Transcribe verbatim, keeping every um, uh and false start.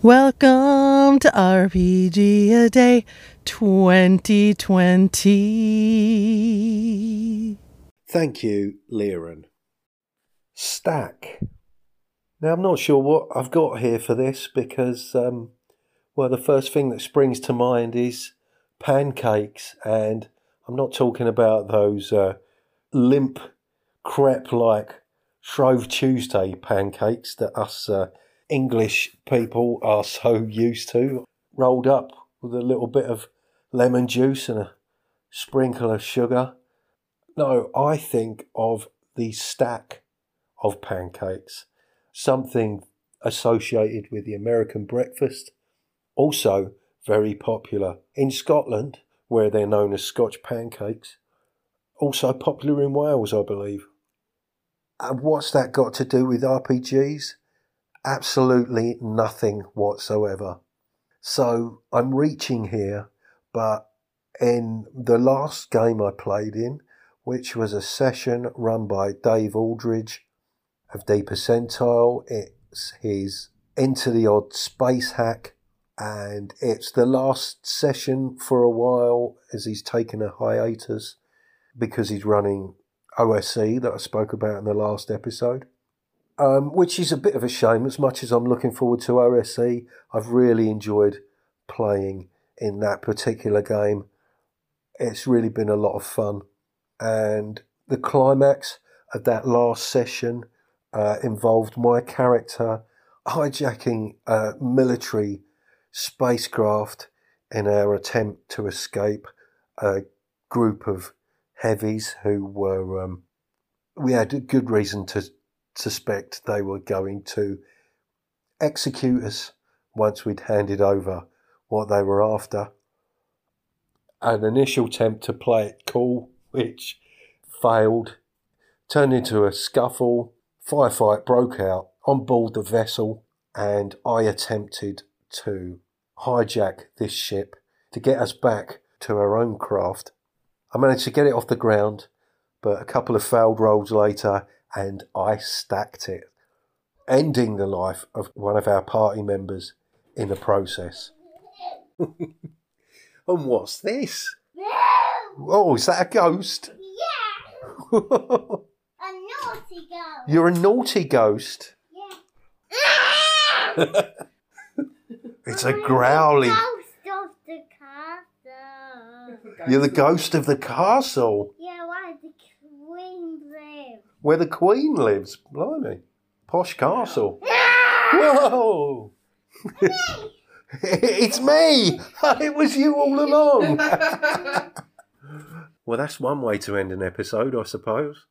Welcome to R P G A Day twenty twenty. Thank you, Liren. Stack. Now, I'm not sure what I've got here for this because, um, well, the first thing that springs to mind is pancakes, and I'm not talking about those uh, limp, crepe-like Shrove Tuesday pancakes that us uh, English people are so used to, rolled up with a little bit of lemon juice and a sprinkle of sugar. No, I think of the stack of pancakes, something associated with the American breakfast, also very popular in Scotland, where they're known as Scotch pancakes, also popular in Wales, I believe. And what's that got to do with R P Gs? Absolutely nothing whatsoever. So I'm reaching here, but in the last game I played in, which was a session run by Dave Aldridge of D Percentile, it's his Into the Odd Space Hack, and it's the last session for a while as he's taken a hiatus because he's running O S E that I spoke about in the last episode, um, which is a bit of a shame. As much as I'm looking forward to O S E, I've really enjoyed playing in that particular game. It's really been a lot of fun. And the climax of that last session uh, involved my character hijacking a military spacecraft in our attempt to escape a group of heavies who were, um, we had good reason to suspect they were going to execute us once we'd handed over what they were after. An initial attempt to play it cool, which failed, turned into a scuffle. Firefight broke out on board the vessel, and I attempted to hijack this ship to get us back to our own craft. I managed to get it off the ground, but a couple of failed rolls later, and I stacked it, ending the life of one of our party members in the process. And what's this? Oh, is that a ghost? Yeah. A naughty ghost. You're a naughty ghost? Yeah. It's a growly... You're the ghost of the castle. Yeah, where the queen lives. Where the queen lives, blimey, posh castle. Whoa! It's me. It was you all along. Well, that's one way to end an episode, I suppose.